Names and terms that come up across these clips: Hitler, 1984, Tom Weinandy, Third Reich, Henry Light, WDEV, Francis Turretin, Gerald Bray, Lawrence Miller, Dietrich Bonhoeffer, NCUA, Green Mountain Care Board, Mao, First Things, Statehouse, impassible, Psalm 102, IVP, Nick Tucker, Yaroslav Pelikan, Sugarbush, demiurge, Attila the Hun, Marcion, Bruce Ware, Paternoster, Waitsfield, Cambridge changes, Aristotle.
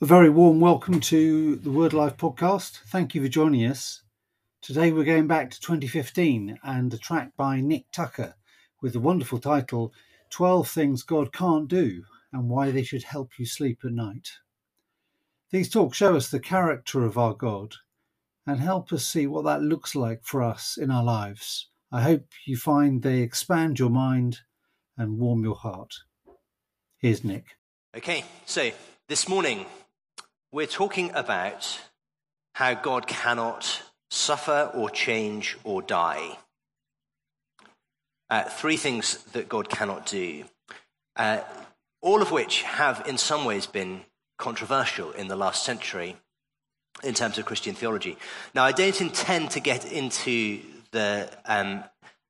A very warm welcome to the Word Alive podcast. Thank you for joining us. Today we're going back to 2015 and a track by Nick Tucker with the wonderful title 12 Things God Can't Do and Why They Should Help You Sleep at Night. These talks show us the character of our God and help us see what that looks like for us in our lives. I hope you find they expand your mind and warm your heart. Here's Nick. Okay, so this morning we're talking about how God cannot suffer or change or die. Three things that God cannot do, all of which have in some ways been controversial in the last century in terms of Christian theology. Now, I don't intend to get into the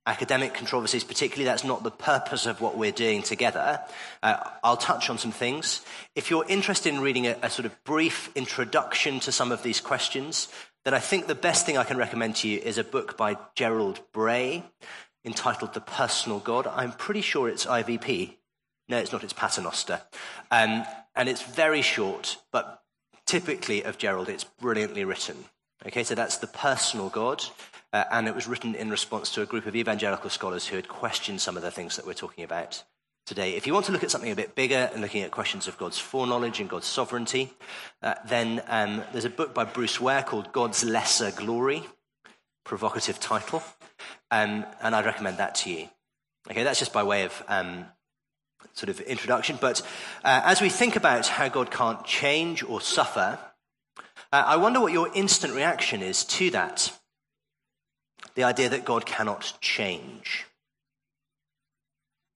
academic controversies, particularly. That's not the purpose of what we're doing together. I'll touch on some things. If you're interested in reading a sort of brief introduction to some of these questions, then I think the best thing I can recommend to you is a book by Gerald Bray entitled The Personal God. I'm pretty sure it's IVP. No, it's not. It's Paternoster. And it's very short, but typically of Gerald, it's brilliantly written. Okay, so that's The Personal God. And it was written in response to a group of evangelical scholars who had questioned some of the things that we're talking about today. If you want to look at something a bit bigger and looking at questions of God's foreknowledge and God's sovereignty, then there's a book by Bruce Ware called God's Lesser Glory, provocative title, and I'd recommend that to you. Okay, that's just by way of sort of introduction. But as we think about how God can't change or suffer, I wonder what your instant reaction is to that. The idea that God cannot change.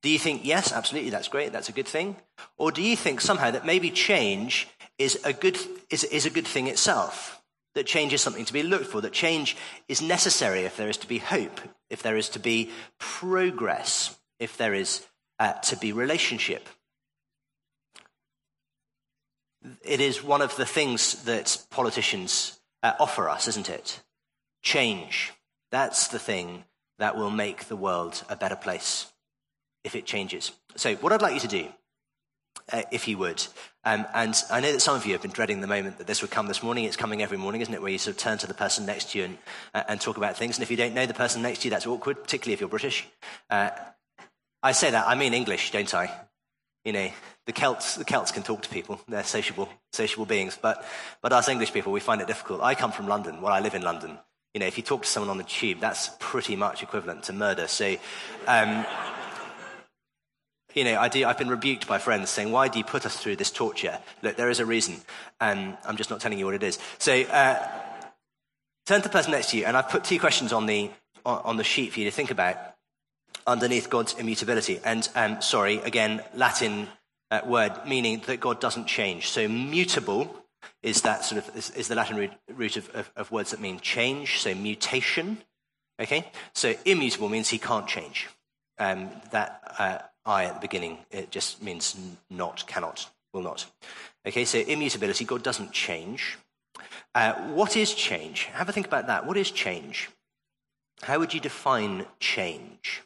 Do you think, yes, absolutely, that's great, that's a good thing? Or do you think somehow that maybe change is a good thing itself? That change is something to be looked for, that change is necessary if there is to be hope, if there is to be progress, if there is to be relationship. It is one of the things that politicians offer us, isn't it? Change. That's the thing that will make the world a better place if it changes. So what I'd like you to do, if you would, and I know that some of you have been dreading the moment that this would come this morning. It's coming every morning, isn't it, where you sort of turn to the person next to you and talk about things. And if you don't know the person next to you, that's awkward, particularly if you're British. I say that, I mean English, don't I? You know, the Celts can talk to people. They're sociable beings. But us English people, we find it difficult. I come from London. Well, I live in London. You know, if you talk to someone on the tube, that's pretty much equivalent to murder. So, you know, I've been rebuked by friends saying, why do you put us through this torture? Look, there is a reason. I'm just not telling you what it is. So turn to the person next to you, and I've put two questions on the sheet for you to think about underneath God's immutability. And, sorry, again, Latin word, meaning that God doesn't change. So mutable is that sort of is the Latin root of words that mean change, so mutation. Okay, so immutable means he can't change. That I at the beginning, it just means not, cannot, will not. Okay, so immutability, God doesn't change. What is change? Have a think about that. What is change? How would you define change?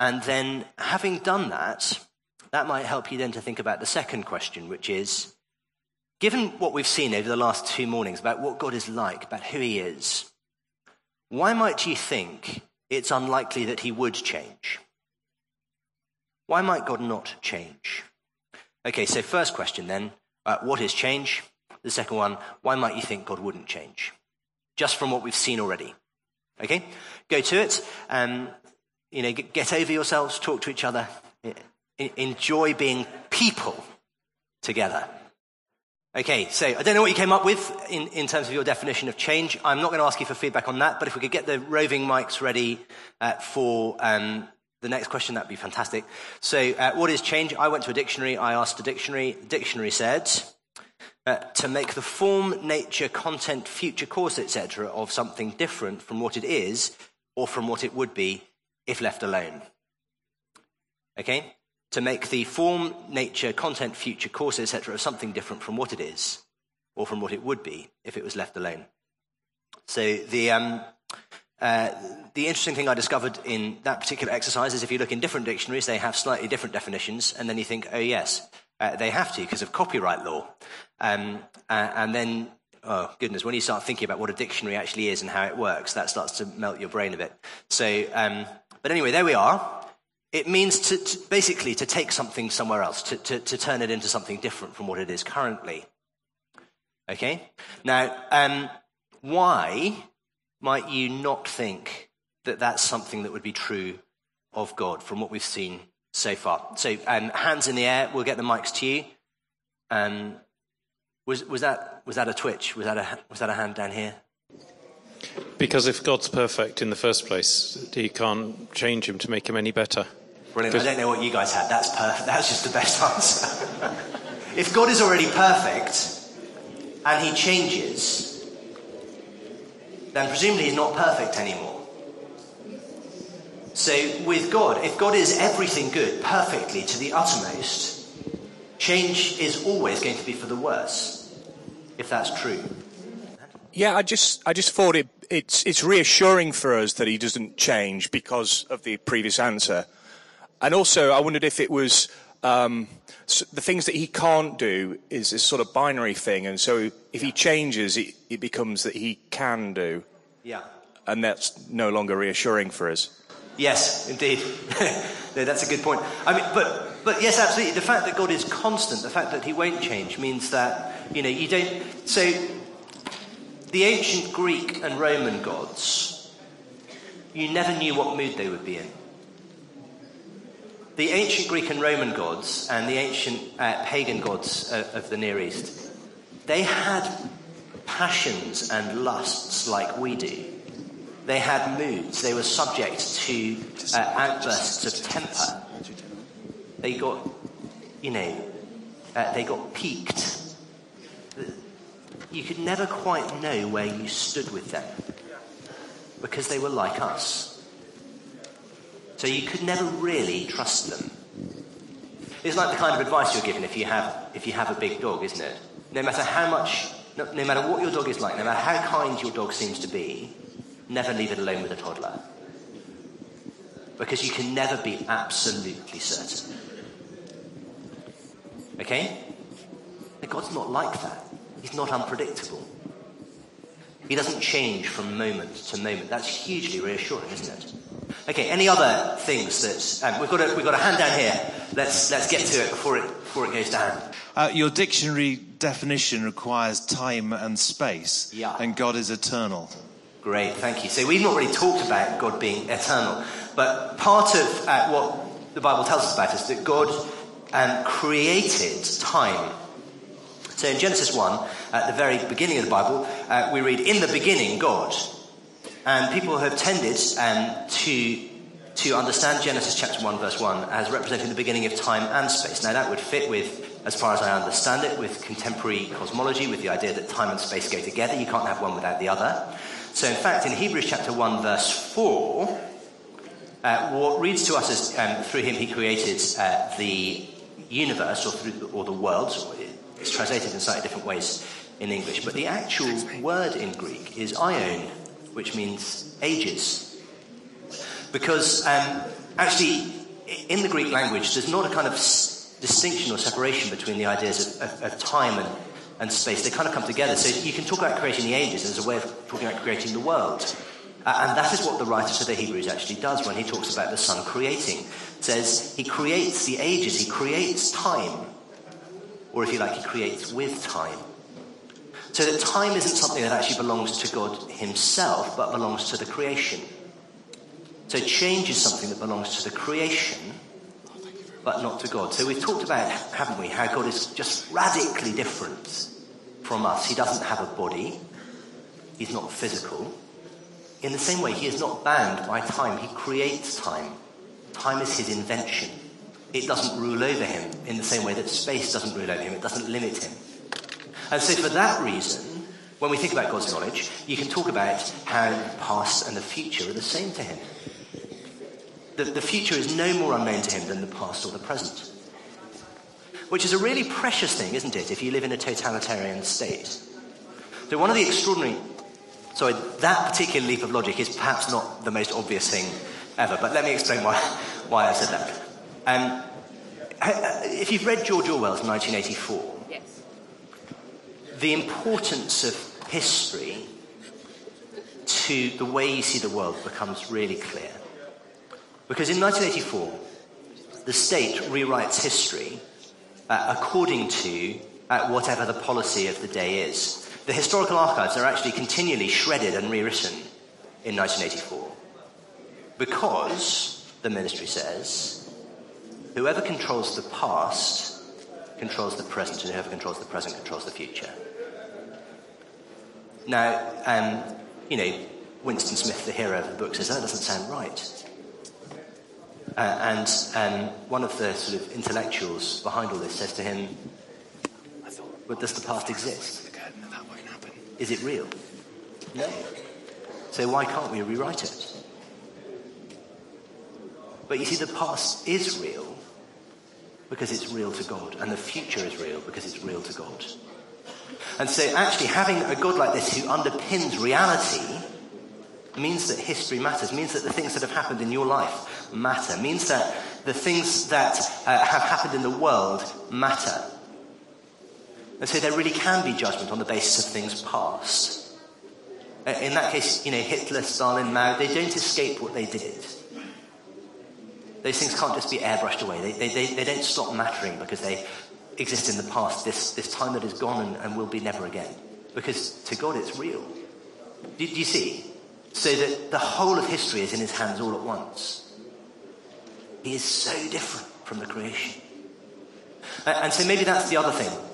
And then having done that, that might help you then to think about the second question, which is, given what we've seen over the last two mornings about what God is like, about who he is, why might you think it's unlikely that he would change? Why might God not change? Okay, so first question then, what is change? The second one, why might you think God wouldn't change? Just from what we've seen already. Okay, go to it. You know, get over yourselves, talk to each other, enjoy being people together. Okay, so I don't know what you came up with in terms of your definition of change. I'm not going to ask you for feedback on that, but if we could get the roving mics ready for the next question, that'd be fantastic. So what is change? I went to a dictionary. I asked a dictionary. The dictionary said, to make the form, nature, content, future course, etc. of something different from what it is or from what it would be if left alone. Okay? To make the form, nature, content, future, course, etc. of something different from what it is or from what it would be if it was left alone. So the interesting thing I discovered in that particular exercise is if you look in different dictionaries, they have slightly different definitions, and then you think, oh yes, they have to because of copyright law. And then, oh goodness, when you start thinking about what a dictionary actually is and how it works, that starts to melt your brain a bit. So, but anyway, there we are. It means to basically to take something somewhere else, to turn it into something different from what it is currently. Okay? Now, why might you not think that that's something that would be true of God from what we've seen so far? So, hands in the air, we'll get the mics to you. Was that a twitch? Was that a hand down here? Because if God's perfect in the first place, he can't change him to make him any better. Brilliant. I don't know what you guys had. That's perfect. That's just the best answer. If God is already perfect and he changes, then presumably he's not perfect anymore. So with God, if God is everything good, perfectly, to the uttermost, change is always going to be for the worse, if that's true. Yeah, I just thought it's reassuring for us that he doesn't change because of the previous answer. And also, I wondered if it was the things that he can't do is this sort of binary thing, and so if he changes, it becomes that he can do. Yeah. And that's no longer reassuring for us. Yes, indeed. No, that's a good point. I mean, but yes, absolutely. The fact that God is constant, the fact that he won't change, means that, you know, you don't... So... the ancient Greek and Roman gods, you never knew what mood they would be in. The ancient Greek and Roman gods and the ancient pagan gods of the Near East, they had passions and lusts like we do. They had moods. They were subject to outbursts of temper. They got, you know, they got piqued. You could never quite know where you stood with them because they were like us. So you could never really trust them. It's like the kind of advice you're given if you have a big dog, isn't it? No matter how much, no matter what your dog is like, no matter how kind your dog seems to be, never leave it alone with a toddler. Because you can never be absolutely certain. Okay? But God's not like that. He's not unpredictable. He doesn't change from moment to moment. That's hugely reassuring, isn't it? Okay. Any other things that we've got a hand down here? Let's get to it before it goes down. Your dictionary definition requires time and space. Yeah. And God is eternal. Great. Thank you. So we've not really talked about God being eternal, but part of what the Bible tells us about is that God created time. So in Genesis 1, at the very beginning of the Bible, we read, "In the beginning, God." And people have tended to understand Genesis chapter 1, verse 1 as representing the beginning of time and space. Now that would fit with, as far as I understand it, with contemporary cosmology, with the idea that time and space go together. You can't have one without the other. So in fact, in Hebrews chapter 1, verse 4, what reads to us as through him he created the universe or the world. It's translated in slightly different ways in English, but the actual word in Greek is aion, which means ages. Because actually, in the Greek language, there's not a kind of distinction or separation between the ideas of time and space. They kind of come together. So you can talk about creating the ages as a way of talking about creating the world. And that is what the writer to the Hebrews actually does when he talks about the Son creating. It says he creates the ages, he creates time. Or if you like, he creates with time. So that time isn't something that actually belongs to God himself, but belongs to the creation. So change is something that belongs to the creation, but not to God. So we've talked about, haven't we, how God is just radically different from us. He doesn't have a body. He's not physical. In the same way, he is not bound by time. He creates time. Time is his invention. It doesn't rule over him in the same way that space doesn't rule over him. It doesn't limit him. And so for that reason, when we think about God's knowledge, you can talk about how the past and the future are the same to him. The future is no more unknown to him than the past or the present. Which is a really precious thing, isn't it, if you live in a totalitarian state. So one of the extraordinary... Sorry, that particular leap of logic is perhaps not the most obvious thing ever, but let me explain why I said that. If you've read George Orwell's 1984, yes. the importance of history to the way you see the world becomes really clear. Because in 1984, the state rewrites history according to whatever the policy of the day is. The historical archives are actually continually shredded and rewritten in 1984 because, the ministry says, whoever controls the past controls the present, and whoever controls the present controls the future. Now, you know, Winston Smith, the hero of the book, says that doesn't sound right. And one of the sort of intellectuals behind all this says to him, but does the past exist? Is it real? No. So why can't we rewrite it? But you see, the past is real because it's real to God, and the future is real because it's real to God. And so actually having a God like this who underpins reality means that history matters, means that the things that have happened in your life matter, means that the things that have happened in the world matter. And so there really can be judgment on the basis of things past. In that case, you know, Hitler, Stalin, Mao, they don't escape what they did. Those things can't just be airbrushed away. They don't stop mattering because they exist in the past, this time that is gone and will be never again. Because to God it's real. Do you see? So that the whole of history is in his hands all at once. He is so different from the creation. And so maybe that's the other thing.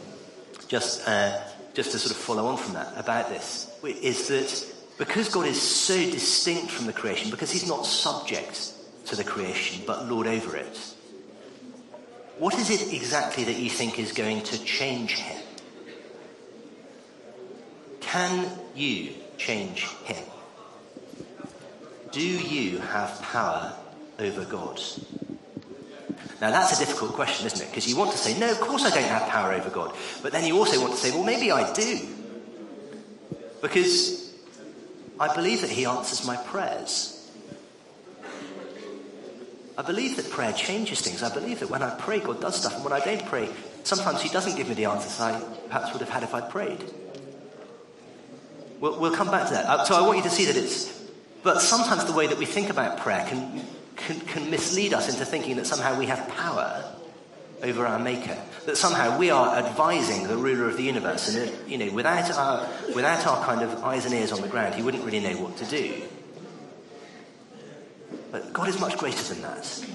Just to sort of follow on from that about this, is that because God is so distinct from the creation, because he's not subject to the creation but Lord over it, what is it exactly that you think is going to change him? Can you change him? Do you have power over God? Now, that's a difficult question, isn't it? Because you want to say, no, of course I don't have power over God. But then you also want to say, well, maybe I do. Because I believe that he answers my prayers. I believe that prayer changes things. I believe that when I pray, God does stuff. And when I don't pray, sometimes he doesn't give me the answers I perhaps would have had if I prayed. We'll come back to that. So I want you to see that it's... But sometimes the way that we think about prayer can mislead us into thinking that somehow we have power over our maker, that somehow we are advising the ruler of the universe, and that, you know, without our kind of eyes and ears on the ground, he wouldn't really know what to do. But God is much greater than that.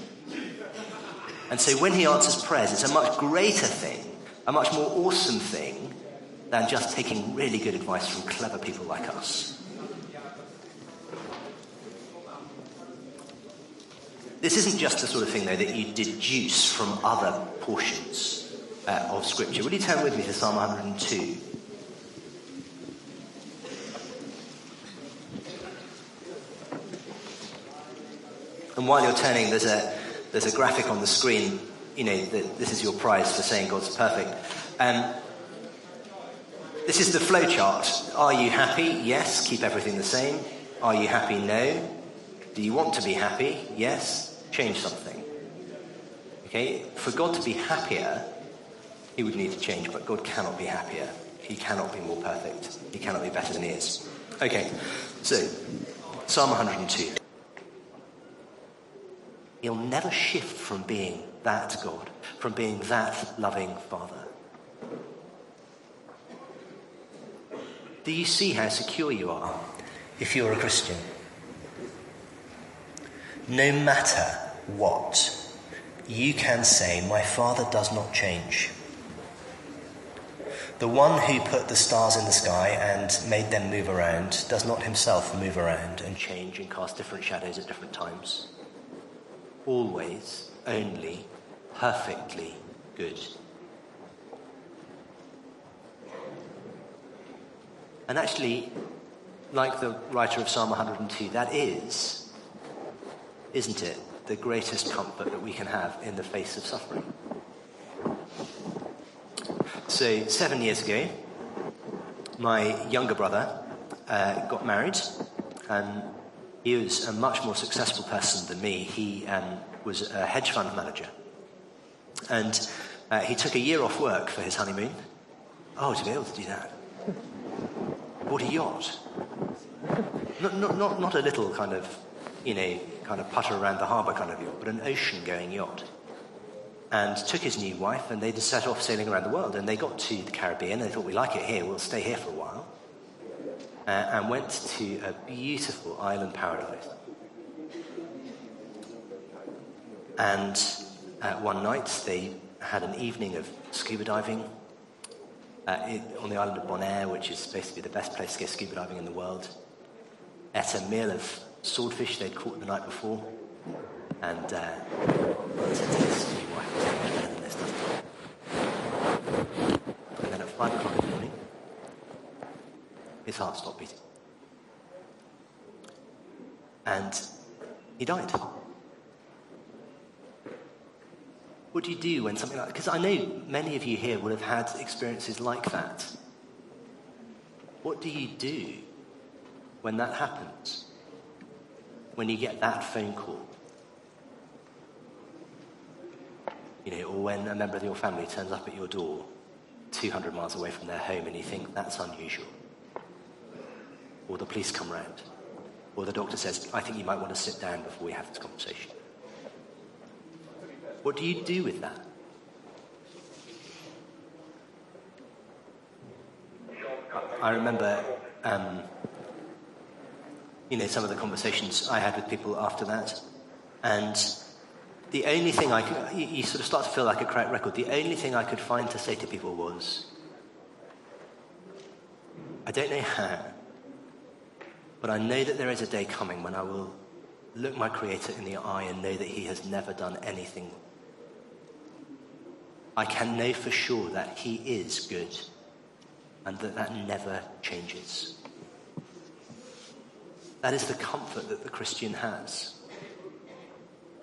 And so when he answers prayers, it's a much greater thing, a much more awesome thing than just taking really good advice from clever people like us. This isn't just the sort of thing, though, that you deduce from other portions of Scripture. Will you turn with me to Psalm 102? And while you're turning, there's a graphic on the screen. You know, this is your prize for saying God's perfect. This is the flowchart. Are you happy? Yes. Keep everything the same. Are you happy? No. Do you want to be happy? Yes. Change something. Okay? For God to be happier, he would need to change, but God cannot be happier. He cannot be more perfect. He cannot be better than he is. Okay, so, Psalm 102. He'll never shift from being that God, from being that loving Father. Do you see how secure you are if you're a Christian? No matter what, you can say, my Father does not change. The one who put the stars in the sky and made them move around does not himself move around and change and cast different shadows at different times. Always, only, perfectly good. And actually, like the writer of Psalm 102, that is... isn't it the greatest comfort that we can have in the face of suffering? So 7 years ago, my younger brother got married, and he was a much more successful person than me. He was a hedge fund manager, and he took a year off work for his honeymoon, Oh, to be able to do that. Bought a yacht. Not a little kind of, you know, kind of putter around the harbour kind of yacht, but an ocean-going yacht. And took his new wife, and they just set off sailing around the world. And they got to the Caribbean, and they thought, we like it here, we'll stay here for a while. And went to a beautiful island paradise. And one night, they had an evening of scuba diving on the island of Bonaire, which is basically the best place to go scuba diving in the world. Ate a meal of swordfish they'd caught the night before. And said to his new wife, it's much better than this, doesn't it? And then at 5 o'clock in the morning, his heart stopped beating. And he died. What do you do when something like that? Because I know many of you here will have had experiences like that. What do you do when that happens? When you get that phone call? You know, or when a member of your family turns up at your door 200 miles away from their home and you think, that's unusual. Or the police come round. Or the doctor says, I think you might want to sit down before we have this conversation. What do you do with that? I remember, you know, some of the conversations I had with people after that, and the only thing I could, you sort of start to feel like a cracked record, the only thing I could find to say to people was, I don't know how, but I know that there is a day coming when I will look my Creator in the eye and know that he has never done anything. I can know for sure that he is good and that that never changes. That is the comfort that the Christian has.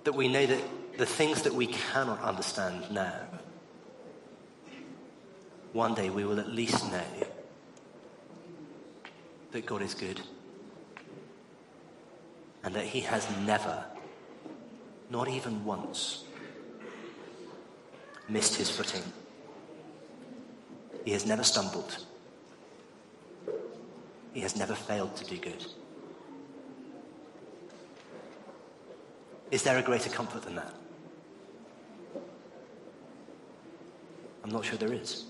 That we know that the things that we cannot understand now, one day we will at least know that God is good and that he has never, not even once, missed his footing. He has never stumbled. He has never failed to do good. Is there a greater comfort than that? I'm not sure there is.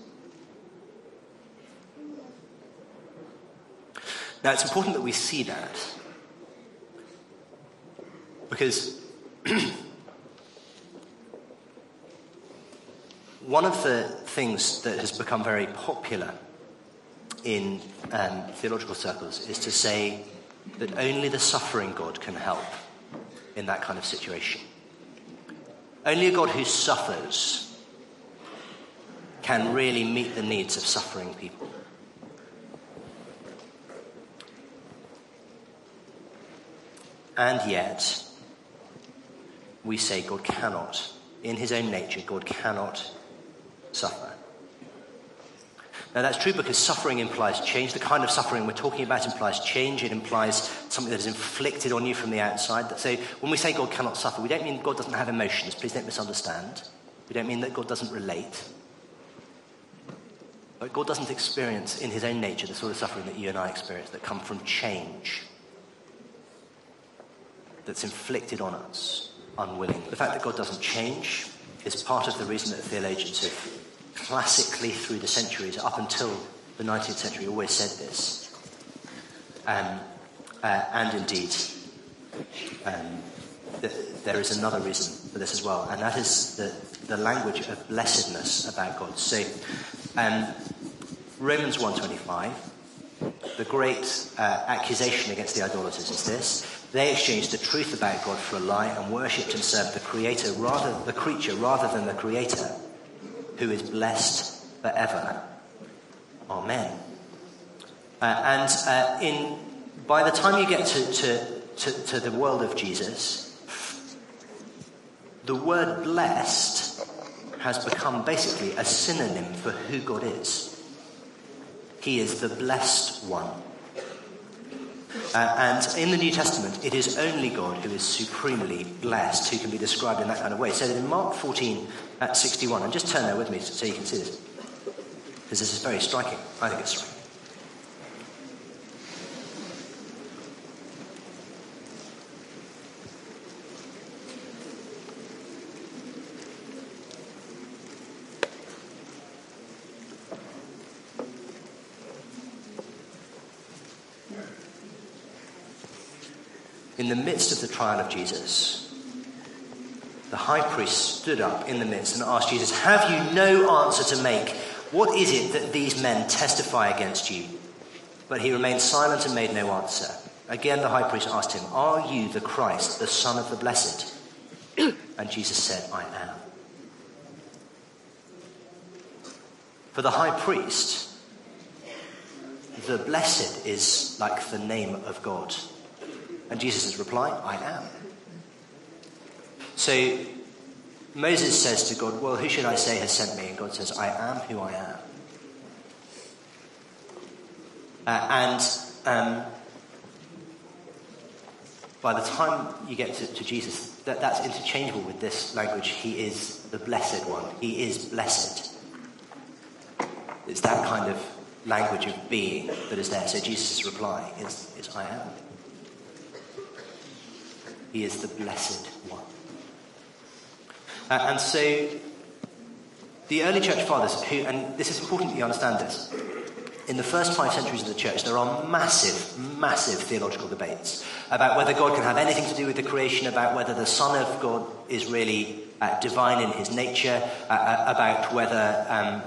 Now, it's important that we see that, because one of the things that has become very popular in theological circles is to say that only the suffering God can help in that kind of situation. Only a God who suffers can really meet the needs of suffering people. And yet, we say God cannot, in his own nature, God cannot suffer. Now that's true because suffering implies change. The kind of suffering we're talking about implies change. It implies something that is inflicted on you from the outside. So when we say God cannot suffer, we don't mean God doesn't have emotions. Please don't misunderstand. We don't mean that God doesn't relate. But God doesn't experience in his own nature the sort of suffering that you and I experience that come from change that's inflicted on us unwillingly. The fact that God doesn't change is part of the reason that theologians have classically through the centuries, up until the 19th century, always said this. And indeed, there is another reason for this as well, and that is the language of blessedness about God. So, Romans 1:25, the great accusation against the idolaters is this. They exchanged the truth about God for a lie and worshipped and served the creature rather than the Creator, who is blessed forever. Amen. By the time you get to the world of Jesus, the word blessed has become basically a synonym for who God is. He is the blessed one. And in the New Testament, it is only God who is supremely blessed, who can be described in that kind of way. So that in Mark 14:61, and just turn there with me so you can see this. because this is very striking. I think it's striking. In the midst of the trial of Jesus, the high priest stood up in the midst and asked Jesus, "Have you no answer to make? What is it that these men testify against you?" But he remained silent and made no answer. Again the high priest asked him, "Are you the Christ, the Son of the Blessed?" And Jesus said, "I am." For the high priest, the Blessed is like the name of God. And Jesus' reply, "I am." So Moses says to God, "Well, who should I say has sent me?" And God says, "I am who I am." By the time you get to Jesus, that's interchangeable with this language. He is the Blessed One. He is blessed. It's that kind of language of being that is there. So Jesus' reply is "I am." He is the Blessed One. And so the early church fathers, who, and this is important that you understand this, in the first 5 centuries of the church, there are massive, massive theological debates about whether God can have anything to do with the creation, about whether the Son of God is really divine in his nature, about whether,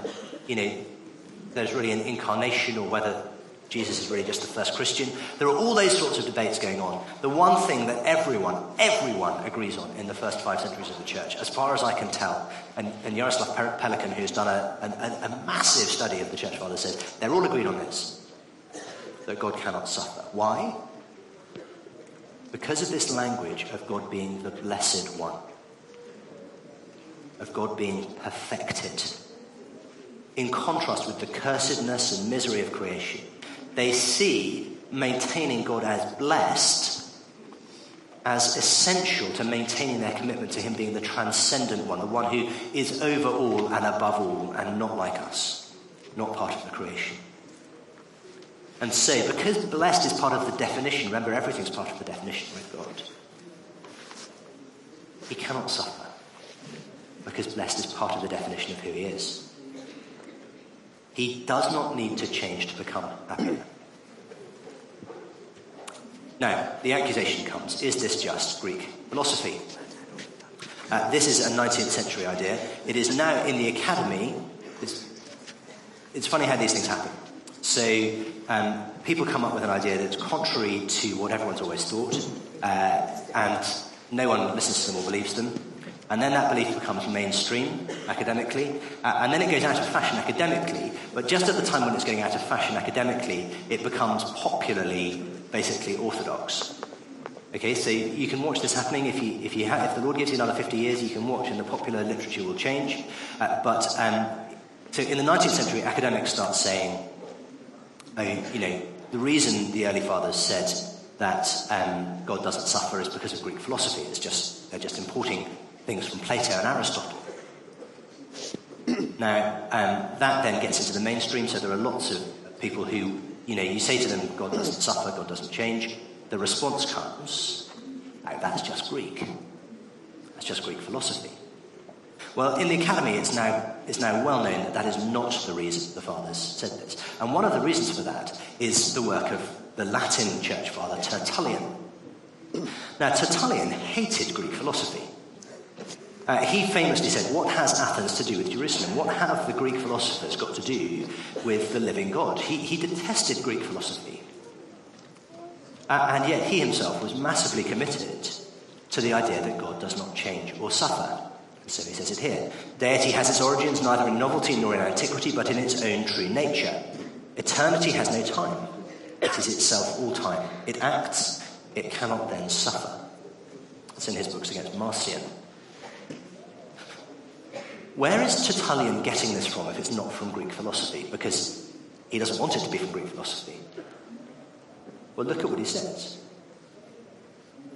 there's really an incarnation or whether Jesus is really just the first Christian. There are all those sorts of debates going on. The one thing that everyone agrees on in the first 5 centuries of the church, as far as I can tell, and Yaroslav Pelikan, who's done a massive study of the church fathers, says they're all agreed on this, that God cannot suffer. Why? Because of this language of God being the Blessed One, of God being perfected, in contrast with the cursedness and misery of creation. They see maintaining God as blessed as essential to maintaining their commitment to him being the transcendent one, the one who is over all and above all and not like us, not part of the creation. And so, because blessed is part of the definition, remember everything's part of the definition with God, he cannot suffer because blessed is part of the definition of who he is. He does not need to change to become happy. Now, the accusation comes, is this just Greek philosophy? This is a 19th century idea. It is now in the academy. It's funny how these things happen. So people come up with an idea that's contrary to what everyone's always thought, and no one listens to them or believes them. And then that belief becomes mainstream academically, and then it goes out of fashion academically, but just at the time when it's going out of fashion academically, it becomes popularly, basically, orthodox. Okay, so you can watch this happening. If the Lord gives you another 50 years, you can watch, and the popular literature will change. So in the 19th century, academics start saying, the reason the early fathers said that God doesn't suffer is because of Greek philosophy. They're just importing things from Plato and Aristotle. Now, that then gets into the mainstream, so there are lots of people who, you say to them, God doesn't suffer, God doesn't change. The response comes, that's just Greek. That's just Greek philosophy. Well, in the academy, it's now well known that that is not the reason the fathers said this. And one of the reasons for that is the work of the Latin church father, Tertullian. Now, Tertullian hated Greek philosophy. He famously said, "What has Athens to do with Jerusalem? What have the Greek philosophers got to do with the living God?" He detested Greek philosophy. And yet he himself was massively committed to the idea that God does not change or suffer. So he says it here. "Deity has its origins neither in novelty nor in antiquity, but in its own true nature. Eternity has no time. It is itself all time. It acts. It cannot then suffer." It's in his books against Marcion. Where is Tertullian getting this from if it's not from Greek philosophy? Because he doesn't want it to be from Greek philosophy. Well, look at what he says.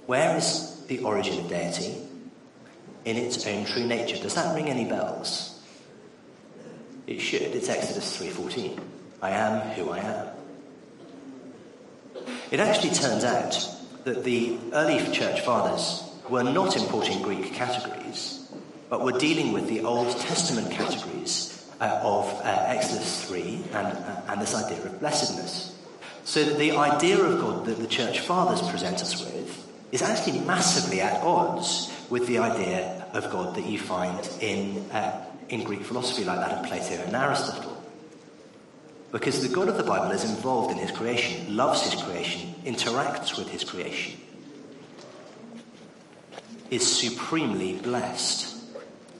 Where is the origin of deity? In its own true nature. Does that ring any bells? It should. It's Exodus 3:14. I am who I am. It actually turns out that the early church fathers were not importing Greek categories, but were dealing with the Old Testament categories of Exodus 3 and this idea of blessedness. So that the idea of God that the church fathers present us with is actually massively at odds with the idea of God that you find in Greek philosophy like that of Plato and Aristotle. Because the God of the Bible is involved in his creation, loves his creation, interacts with his creation, is supremely blessed.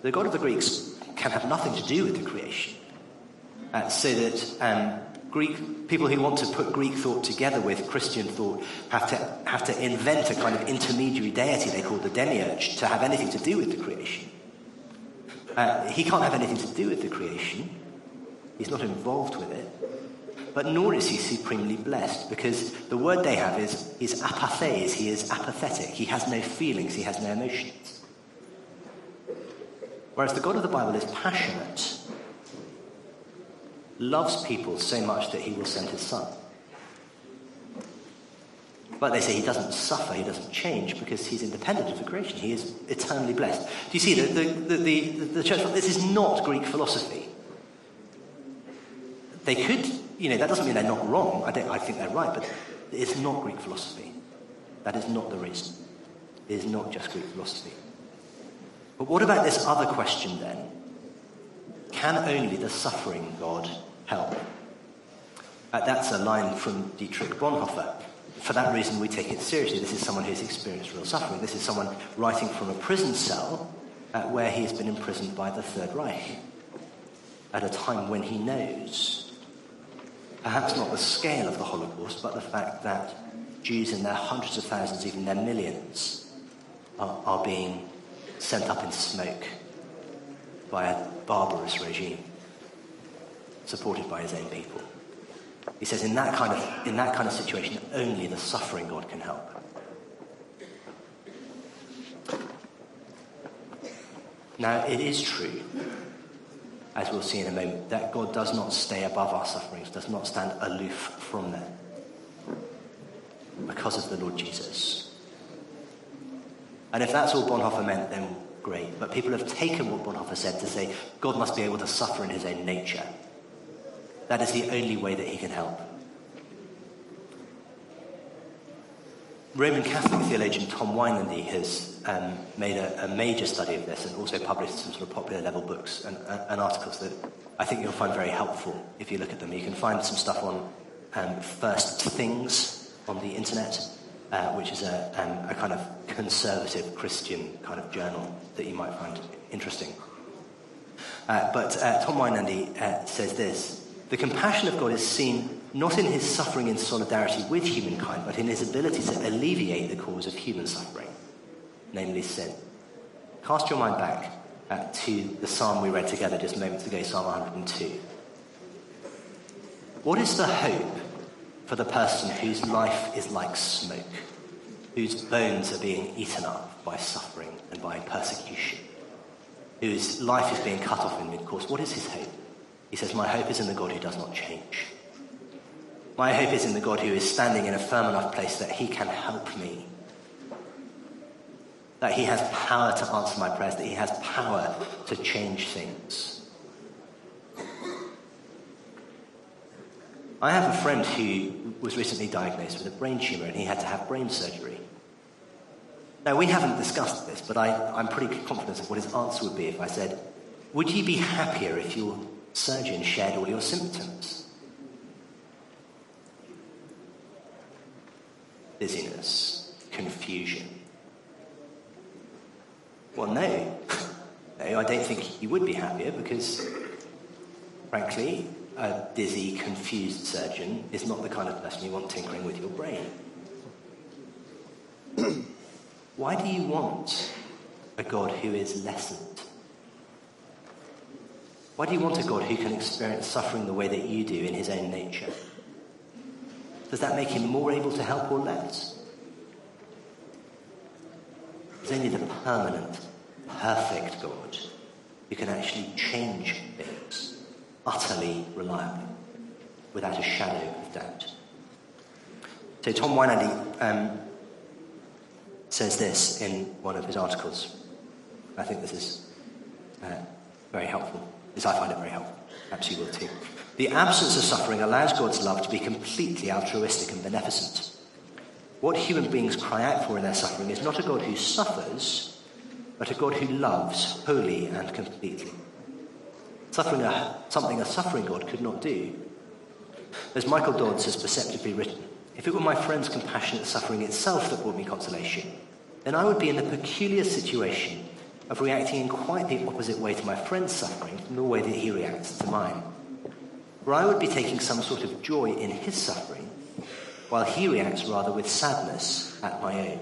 The God of the Greeks can have nothing to do with the creation. So that Greek people who want to put Greek thought together with Christian thought have to invent a kind of intermediary deity they call the demiurge to have anything to do with the creation. He can't have anything to do with the creation. He's not involved with it. But nor is he supremely blessed, because the word they have is he's apathes, he is apathetic. He has no feelings, he has no emotions. Whereas the God of the Bible is passionate, loves people so much that he will send his son. But they say he doesn't suffer, he doesn't change, because he's independent of the creation. He is eternally blessed. Do you see that the church? This is not Greek philosophy. They could, that doesn't mean they're not wrong. I think they're right, but it's not Greek philosophy. That is not the reason. It is not just Greek philosophy. But what about this other question then? Can only the suffering God help? That's a line from Dietrich Bonhoeffer. For that reason, we take it seriously. This is someone who's experienced real suffering. This is someone writing from a prison cell where he has been imprisoned by the Third Reich at a time when he knows, perhaps not the scale of the Holocaust, but the fact that Jews in their hundreds of thousands, even their millions, are being sent up in smoke by a barbarous regime supported by his own people. He says in that kind of situation only the suffering God can help. Now it is true, as we'll see in a moment, that God does not stay above our sufferings, does not stand aloof from them because of the Lord Jesus. And if that's all Bonhoeffer meant, then great. But people have taken what Bonhoeffer said to say God must be able to suffer in his own nature. That is the only way that he can help. Roman Catholic theologian Tom Weinandy has made a major study of this and also published some sort of popular level books and articles that I think you'll find very helpful if you look at them. You can find some stuff on First Things on the internet, which is a kind of conservative Christian kind of journal that you might find interesting. But Tom Weinandy says this: the compassion of God is seen not in his suffering in solidarity with humankind, but in his ability to alleviate the cause of human suffering, namely sin. Cast your mind back to the psalm we read together just moments ago, Psalm 102. What is the hope for the person whose life is like smoke, whose bones are being eaten up by suffering and by persecution, whose life is being cut off in mid-course? What is his hope? He says, my hope is in the God who does not change. My hope is in the God who is standing in a firm enough place that he can help me, that he has power to answer my prayers, that he has power to change things. I have a friend who was recently diagnosed with a brain tumour and he had to have brain surgery. Now, we haven't discussed this, but I'm pretty confident of what his answer would be if I said, would you be happier if your surgeon shared all your symptoms? Dizziness, confusion. Well, no, I don't think he would be happier because, frankly, a dizzy, confused surgeon is not the kind of person you want tinkering with your brain. Why do you want a God who is lessened? Why do you want a God who can experience suffering the way that you do in his own nature? Does that make him more able to help or less? It's only the permanent, perfect God who can actually change things, utterly reliably, without a shadow of doubt. So Tom Weinandy says this in one of his articles. I think this is very helpful. As I find it very helpful. Perhaps you will too. The absence of suffering allows God's love to be completely altruistic and beneficent. What human beings cry out for in their suffering is not a God who suffers, but a God who loves wholly and completely. Something a suffering God could not do. As Michael Dodds has perceptibly written, if it were my friend's compassionate suffering itself that brought me consolation, then I would be in the peculiar situation of reacting in quite the opposite way to my friend's suffering from the way that he reacts to mine. For I would be taking some sort of joy in his suffering, while he reacts rather with sadness at my own.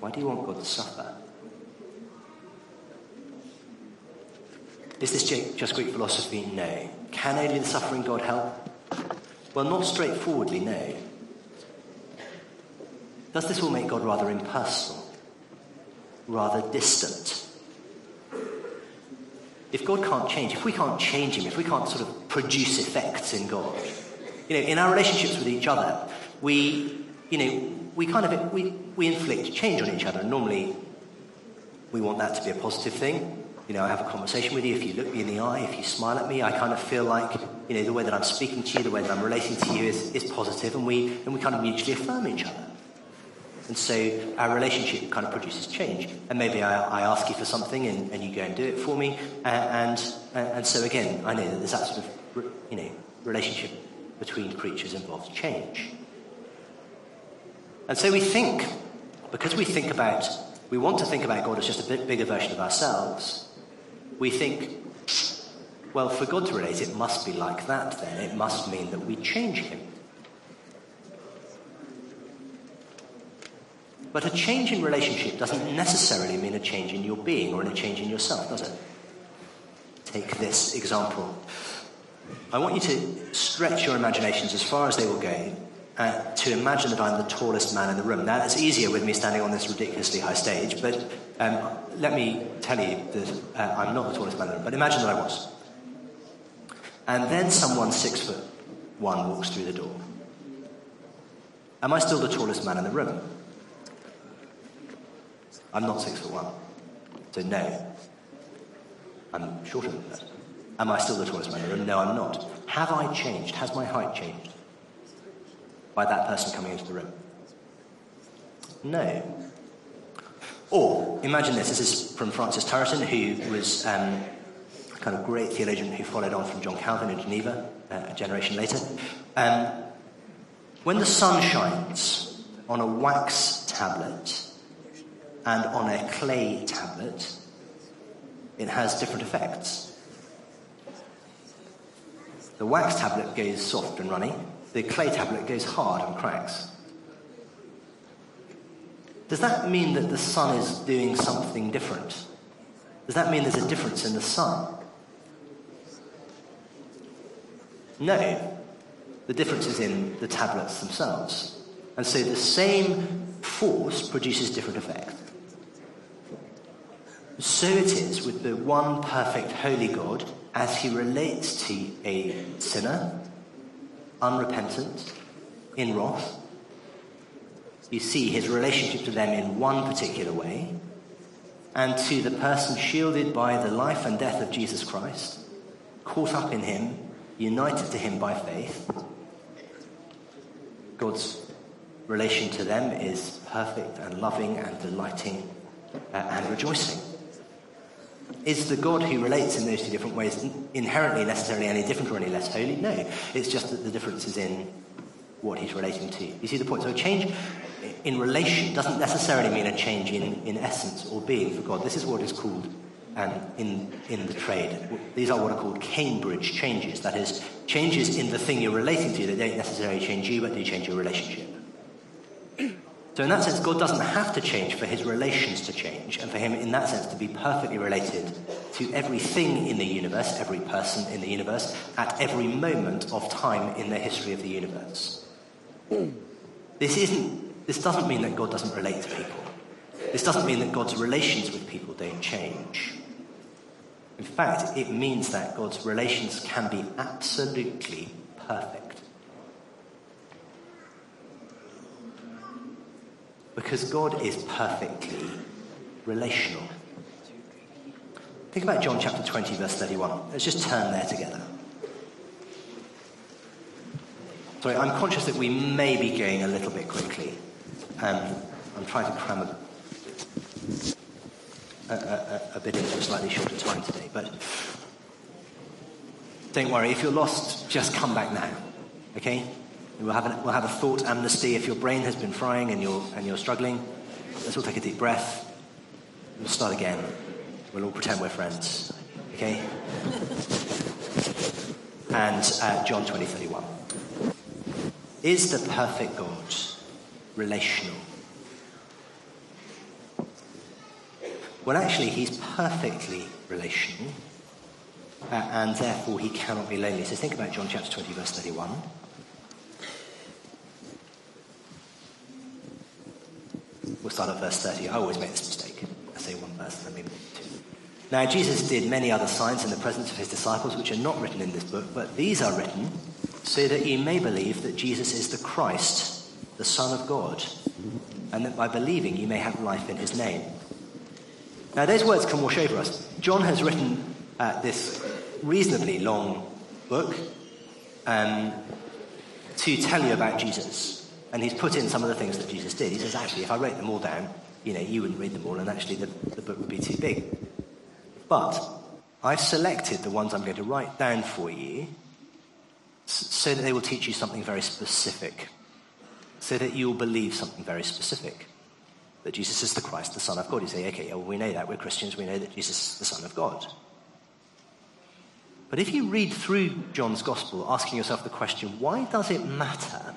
Why do you want God to suffer? Is this just Greek philosophy? No. Can only the suffering God help? Well, not straightforwardly, no. Does this all make God rather impersonal? Rather distant? If God can't change, if we can't change him, if we can't sort of produce effects in God, you know, in our relationships with each other, we inflict change on each other. And normally, we want that to be a positive thing. You know, I have a conversation with you. If you look me in the eye, if you smile at me, I kind of feel like, you know, the way that I'm speaking to you, the way that I'm relating to you is positive, and we kind of mutually affirm each other. And so our relationship kind of produces change. And maybe I ask you for something, and you go and do it for me. And so again, I know that there's that sort of, you know, relationship between creatures involves change. And so we think, because we want to think about God as just a bit bigger version of ourselves, we think, well, for God to relate, it must be like that then. It must mean that we change him. But a change in relationship doesn't necessarily mean a change in your being or in a change in yourself, does it? Take this example. I want you to stretch your imaginations as far as they will go to imagine that I'm the tallest man in the room. Now, it's easier with me standing on this ridiculously high stage, but let me tell you that I'm not the tallest man in the room, but imagine that I was. And then someone 6'1" walks through the door. Am I still the tallest man in the room? I'm not 6'1", so no. I'm shorter than that. Am I still the tallest man in the room? No, I'm not. Have I changed? Has my height changed by that person coming into the room? No. Or, imagine this is from Francis Turretin, who was a kind of great theologian who followed on from John Calvin in Geneva a generation later. When the sun shines on a wax tablet and on a clay tablet, it has different effects. The wax tablet goes soft and runny. The clay tablet goes hard and cracks. Does that mean that the sun is doing something different? Does that mean there's a difference in the sun? No. The difference is in the tablets themselves. And so the same force produces different effects. So it is with the one perfect holy God as he relates to a sinner, unrepentant, in wrath. You see his relationship to them in one particular way, and to the person shielded by the life and death of Jesus Christ, caught up in him, united to him by faith. God's relation to them is perfect and loving and delighting and rejoicing. Is the God who relates in those two different ways inherently necessarily any different or any less holy? No. It's just that the difference is in what he's relating to. You see the point? So a change in relation doesn't necessarily mean a change in essence or being for God. This is what is called, in the trade, these are what are called Cambridge changes. That is, changes in the thing you're relating to that don't necessarily change you, but do change your relationship. So in that sense, God doesn't have to change for his relations to change, and for him, in that sense, to be perfectly related to everything in the universe, every person in the universe, at every moment of time in the history of the universe. This doesn't mean that God doesn't relate to people. This doesn't mean that God's relations with people don't change. In fact, it means that God's relations can be absolutely perfect. Because God is perfectly relational. Think about John chapter 20, verse 31. Let's just turn there together. Sorry, I'm conscious that we may be going a little bit quickly. I'm trying to cram a bit into a slightly shorter time today, but don't worry. If you're lost, just come back now, okay? We'll have a thought amnesty. If your brain has been frying and you're struggling, let's all take a deep breath. We'll start again. We'll all pretend we're friends, okay? And John 20:31. Is the perfect God relational? Well, actually, he's perfectly relational, and therefore he cannot be lonely. So think about John chapter 20, verse 31. We'll start at verse 30. I always make this mistake. I say one verse and then maybe two. Now, Jesus did many other signs in the presence of his disciples, which are not written in this book, but these are written so that ye may believe that Jesus is the Christ, the Son of God, and that by believing ye may have life in his name. Now, those words can wash over us. John has written this reasonably long book to tell you about Jesus. And he's put in some of the things that Jesus did. He says, actually, if I wrote them all down, you wouldn't read them all, and actually the book would be too big. But I've selected the ones I'm going to write down for you so that they will teach you something very specific, so that you'll believe something very specific. That Jesus is the Christ, the Son of God. You say, okay, well, we know that. We're Christians. We know that Jesus is the Son of God. But if you read through John's Gospel, asking yourself the question, why does it matter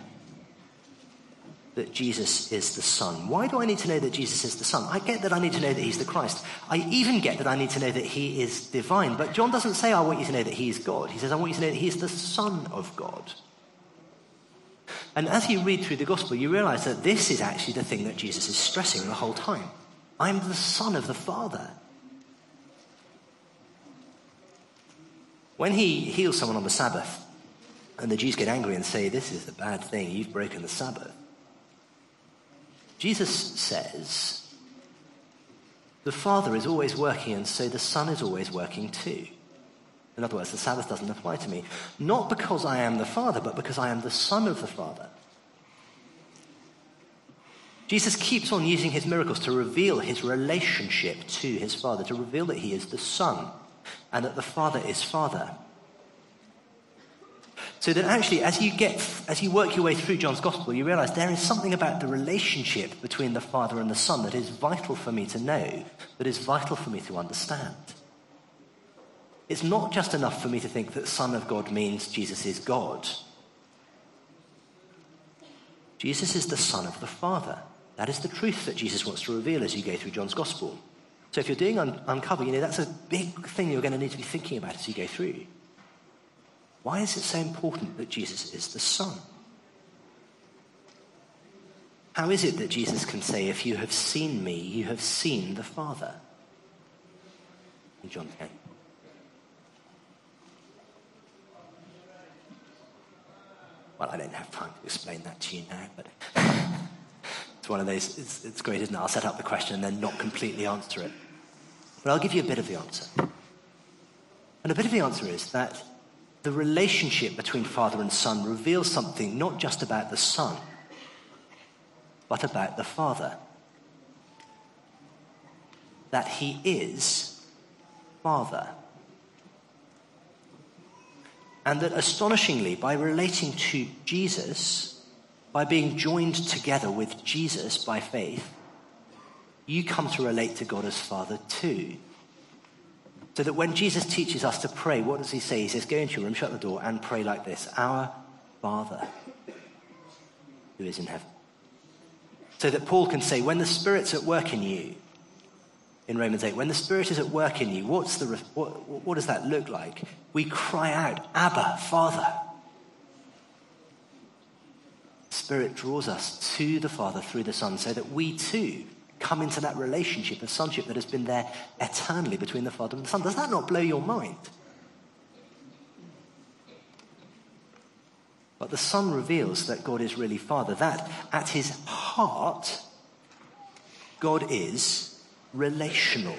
that Jesus is the Son? Why do I need to know that Jesus is the Son? I get that I need to know that he's the Christ. I even get that I need to know that he is divine. But John doesn't say, I want you to know that he is God. He says, I want you to know that he is the Son of God. And as you read through the Gospel, you realize that this is actually the thing that Jesus is stressing the whole time. I'm the Son of the Father. When he heals someone on the Sabbath, and the Jews get angry and say, this is the bad thing, you've broken the Sabbath, Jesus says, the Father is always working, and so the Son is always working too. In other words, the Sabbath doesn't apply to me. Not because I am the Father, but because I am the Son of the Father. Jesus keeps on using his miracles to reveal his relationship to his Father, to reveal that he is the Son and that the Father is Father. So that actually, as you work your way through John's Gospel, you realize there is something about the relationship between the Father and the Son that is vital for me to know, that is vital for me to understand. It's not just enough for me to think that Son of God means Jesus is God. Jesus is the Son of the Father. That is the truth that Jesus wants to reveal as you go through John's Gospel. So if you're doing Uncover, that's a big thing you're going to need to be thinking about as you go through. Why is it so important that Jesus is the Son? How is it that Jesus can say, if you have seen me, you have seen the Father? In John 10. Well, I don't have time to explain that to you now, but it's one of those, it's great, isn't it? I'll set up the question and then not completely answer it. But I'll give you a bit of the answer. And a bit of the answer is that the relationship between Father and Son reveals something not just about the Son, but about the Father. That he is Father. And that astonishingly, by relating to Jesus, by being joined together with Jesus by faith, you come to relate to God as Father too. So that when Jesus teaches us to pray, what does he say? He says, go into your room, shut the door, and pray like this, Our Father, who is in heaven. So that Paul can say, when the Spirit's at work in you, in Romans 8, when the Spirit is at work in you, what does that look like? We cry out, Abba, Father. The Spirit draws us to the Father through the Son so that we too come into that relationship of sonship that has been there eternally between the Father and the Son. Does that not blow your mind? But the Son reveals that God is really Father, that at his heart, God is relational.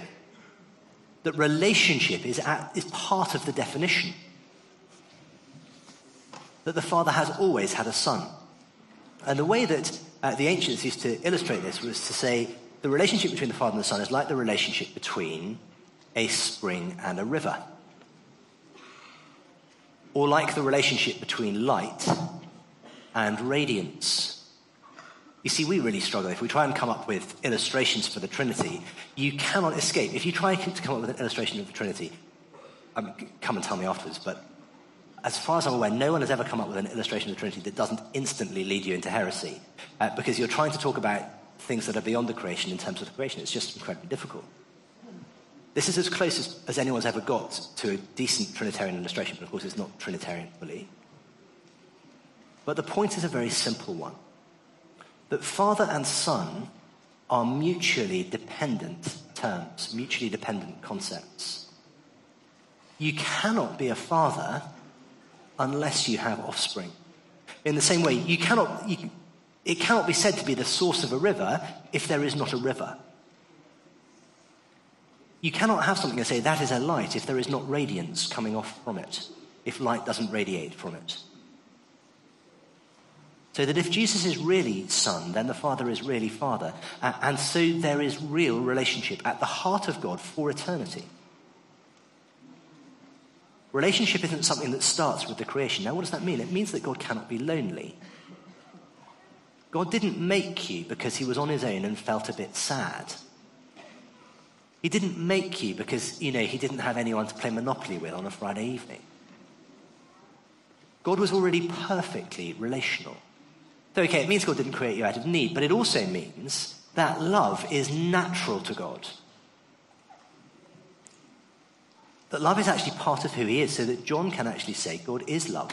That relationship is part of the definition. That the Father has always had a Son. And the way that the ancients used to illustrate this was to say the relationship between the Father and the Son is like the relationship between a spring and a river. Or like the relationship between light and radiance. You see, we really struggle. If we try and come up with illustrations for the Trinity, you cannot escape. If you try to come up with an illustration of the Trinity, come and tell me afterwards, but as far as I'm aware, no one has ever come up with an illustration of the Trinity that doesn't instantly lead you into heresy, because you're trying to talk about things that are beyond the creation in terms of the creation. It's just incredibly difficult. This is as close as anyone's ever got to a decent Trinitarian illustration, but of course it's not Trinitarian fully. But the point is a very simple one. That Father and Son are mutually dependent terms, mutually dependent concepts. You cannot be a father unless you have offspring. In the same way, it cannot be said to be the source of a river if there is not a river. You cannot have something and say, that is a light, if there is not radiance coming off from it, if light doesn't radiate from it. So that if Jesus is really Son, then the Father is really Father. And so there is real relationship at the heart of God for eternity. Relationship isn't something that starts with the creation. Now, what does that mean? It means that God cannot be lonely. God didn't make you because he was on his own and felt a bit sad. He didn't make you because, he didn't have anyone to play Monopoly with on a Friday evening. God was already perfectly relational. So, okay, it means God didn't create you out of need, but it also means that love is natural to God. That love is actually part of who he is, so that John can actually say God is love.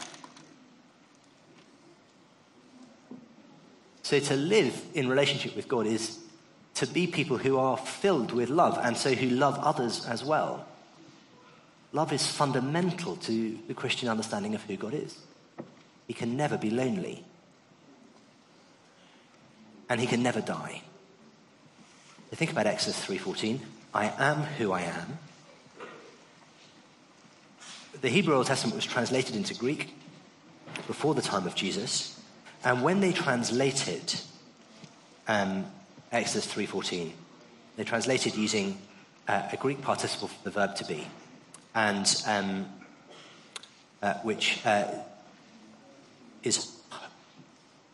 So to live in relationship with God is to be people who are filled with love, and so who love others as well. Love is fundamental to the Christian understanding of who God is. He can never be lonely. And he can never die. You think about Exodus 3:14. I am who I am. The Hebrew Old Testament was translated into Greek before the time of Jesus. And when they translated Exodus 3:14, they translated using a Greek participle for the verb to be. And which is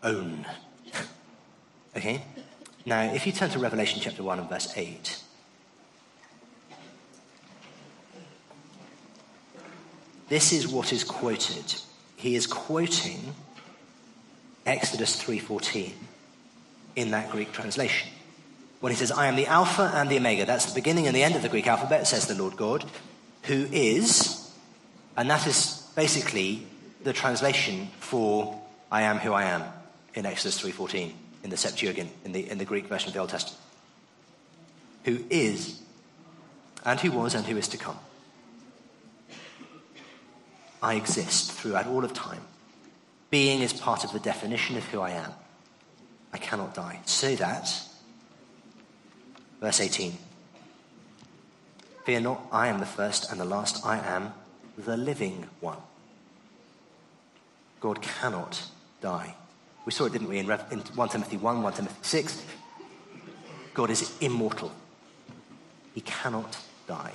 own. Okay? Now, if you turn to Revelation chapter 1 and verse 8, this is what is quoted. He is quoting Exodus 3:14 in that Greek translation. When he says, I am the Alpha and the Omega, that's the beginning and the end of the Greek alphabet, says the Lord God, who is, and that is basically the translation for I am who I am in Exodus 3:14 in the Septuagint, in the Greek version of the Old Testament. Who is, and who was, and who is to come. I exist throughout all of time. Being is part of the definition of who I am. I cannot die. So that, verse 18, fear not, I am the first and the last. I am the living one. God cannot die. We saw it, didn't we, in 1 Timothy 1, 1 Timothy 6. God is immortal. He cannot die.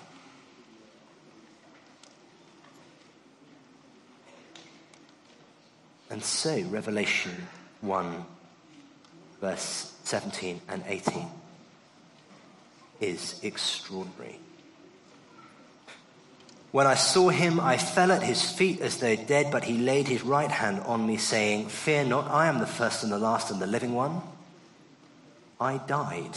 And so, Revelation 1, verse 17 and 18 is extraordinary. When I saw him, I fell at his feet as though dead, but he laid his right hand on me, saying, fear not, I am the first and the last and the living one. I died.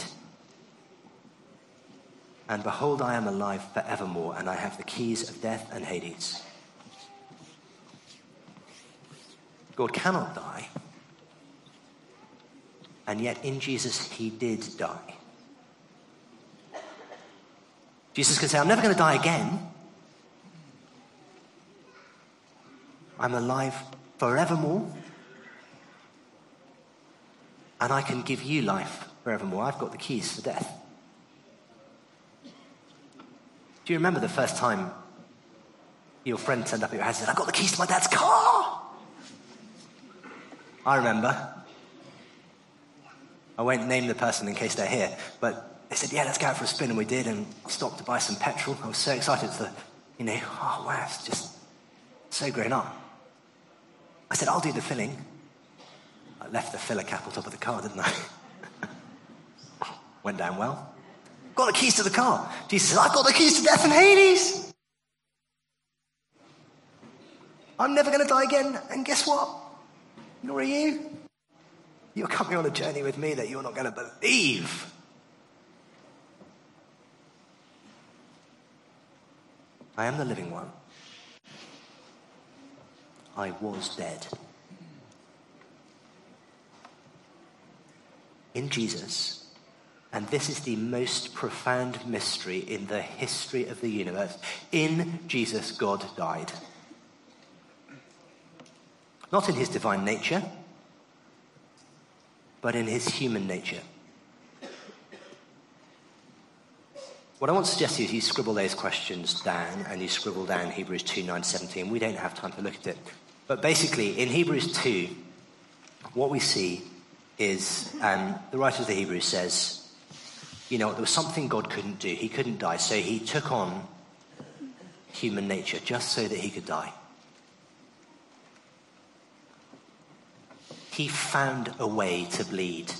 And behold, I am alive forevermore, and I have the keys of death and Hades. God cannot die, and yet in Jesus he did die. Jesus can say, I'm never going to die again. I'm alive forevermore. And I can give you life forevermore. I've got the keys to death. Do you remember the first time your friend turned up at your house and said, I've got the keys to my dad's car? I remember. I won't name the person in case they're here, but they said, yeah, let's go out for a spin, and we did, and stopped to buy some petrol. I was so excited. It's the, you know, oh, wow, it's just so grown up. I said, I'll do the filling. I left the filler cap on top of the car, didn't I? Went down well. Got the keys to the car. Jesus said, I've got the keys to death and Hades. I'm never going to die again. And guess what? Nor are you. You're coming on a journey with me that you're not going to believe. I am the living one. I was dead. In Jesus. And this is the most profound mystery in the history of the universe. In Jesus, God died. Not in his divine nature, but in his human nature. What I want to suggest to you is you scribble those questions down, and you scribble down Hebrews 2, 9, 17. We don't have time to look at it. But basically, in Hebrews 2, what we see is the writer of the Hebrews says, you know, there was something God couldn't do. He couldn't die, so he took on human nature just so that he could die. He found a way to bleed.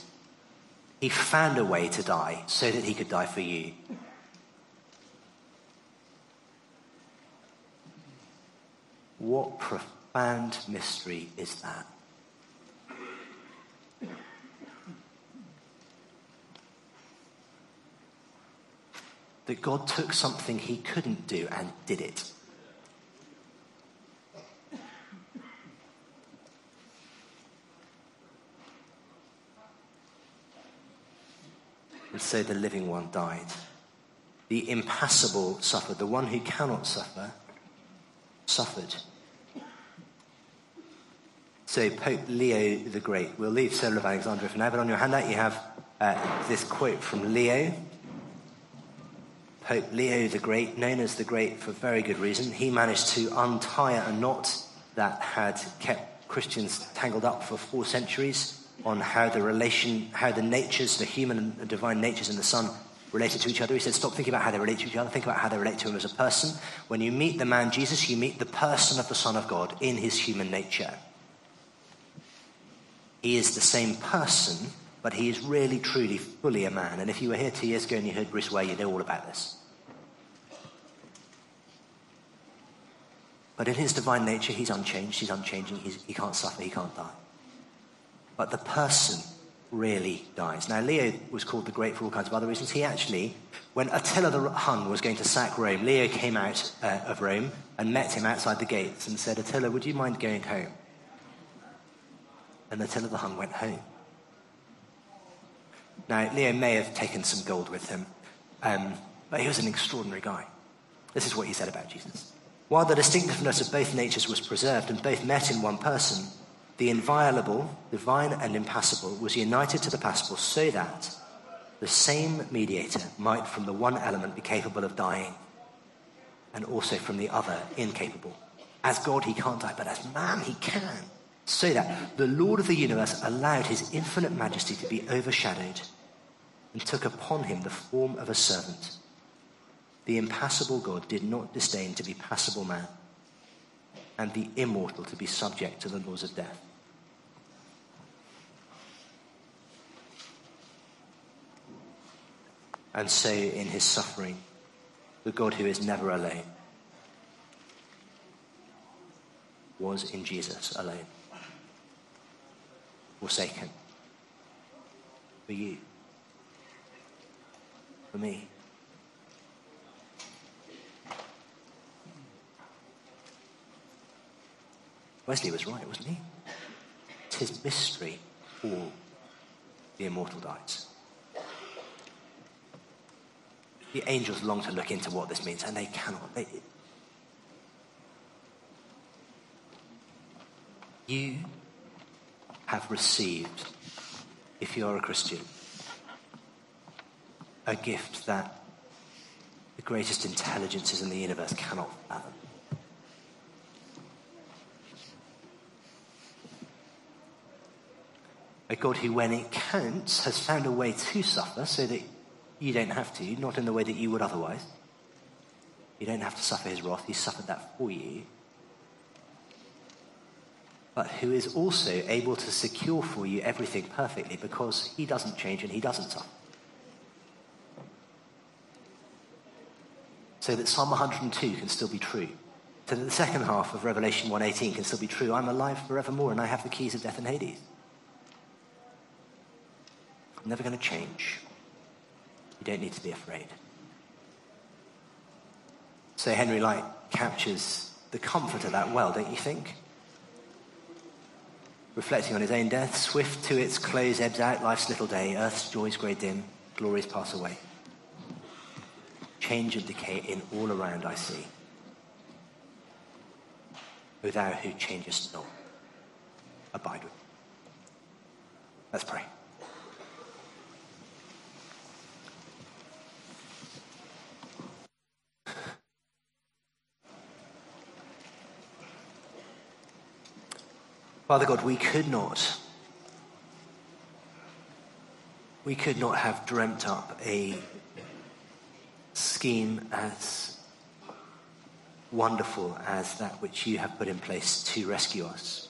He found a way to die so that he could die for you. What profound mystery is that? That God took something he couldn't do and did it. And so the living one died. The impassible suffered. The one who cannot suffer, suffered. So Pope Leo the Great. We'll leave Cyril of Alexandria for now, but on your handout you have this quote from Leo. Pope Leo the Great, known as the Great for very good reason, he managed to untie a knot that had kept Christians tangled up for 4 centuries on how the natures, the human and divine natures in the Son related to each other. He said, stop thinking about how they relate to each other, think about how they relate to him as a person. When you meet the man Jesus, you meet the person of the Son of God in his human nature. He is the same person, but he is really, truly, fully a man. And if you were here 2 years ago and you heard Bruce Ware, you know all about this. But in his divine nature, he's unchanged, he's unchanging, he can't suffer, he can't die. But the person really dies. Now, Leo was called the Great for all kinds of other reasons. He actually, when Attila the Hun was going to sack Rome, Leo came out of Rome and met him outside the gates and said, Attila, would you mind going home? And Attila the Hun went home. Now, Leo may have taken some gold with him, but he was an extraordinary guy. This is what he said about Jesus. While the distinctiveness of both natures was preserved and both met in one person, the inviolable, divine and impassible, was united to the passible so that the same mediator might from the one element be capable of dying and also from the other incapable. As God, he can't die, but as man, he can. So that the Lord of the universe allowed his infinite majesty to be overshadowed and took upon him the form of a servant. The impassible God did not disdain to be passible man and the immortal to be subject to the laws of death. And so in his suffering, the God who is never alone was in Jesus alone. Forsaken for you, for me. Wesley was right, wasn't he? It's his mystery, all the immortal dies. The angels long to look into what this means, and they cannot. You have received, if you are a Christian, a gift that the greatest intelligences in the universe cannot fathom. A God who, when it counts, has found a way to suffer so that you don't have to, not in the way that you would otherwise. You don't have to suffer his wrath. He suffered that for you. But who is also able to secure for you everything perfectly, because he doesn't change and he doesn't suffer. So that Psalm 102 can still be true. So that the second half of Revelation 1:18 can still be true. I'm alive forevermore and I have the keys of death and Hades. I'm never going to change. You don't need to be afraid. So Henry Light captures the comfort of that well, don't you think? Reflecting on his own death, swift to its close ebbs out life's little day, earth's joys grow dim, glories pass away. Change and decay in all around I see. O thou who changest not, abide with me. Let's pray. Father God, we could not have dreamt up a scheme as wonderful as that which you have put in place to rescue us,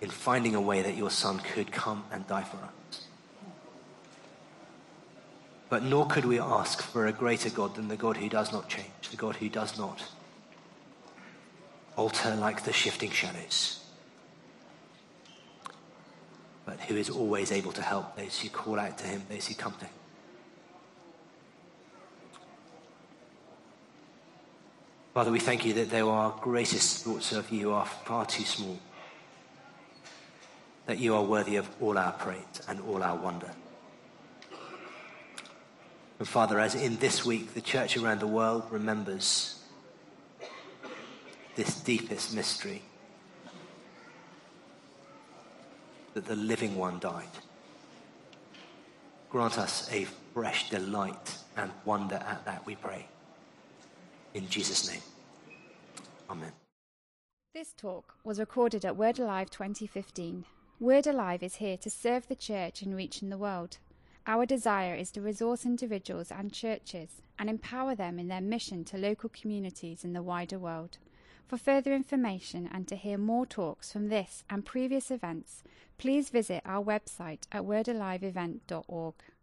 in finding a way that your Son could come and die for us. But nor could we ask for a greater God than the God who does not change, the God who does not alter like the shifting shadows, but who is always able to help those who call out to him, those who come to him. Father, we thank you that though our greatest thoughts of you are far too small, that you are worthy of all our praise and all our wonder. And Father, as in this week the church around the world remembers this deepest mystery, that the living one died, grant us a fresh delight and wonder at that, we pray. In Jesus' name, amen. This talk was recorded at Word Alive 2015. Word Alive is here to serve the church in reaching the world. Our desire is to resource individuals and churches and empower them in their mission to local communities in the wider world. For further information and to hear more talks from this and previous events, please visit our website at wordaliveevent.org.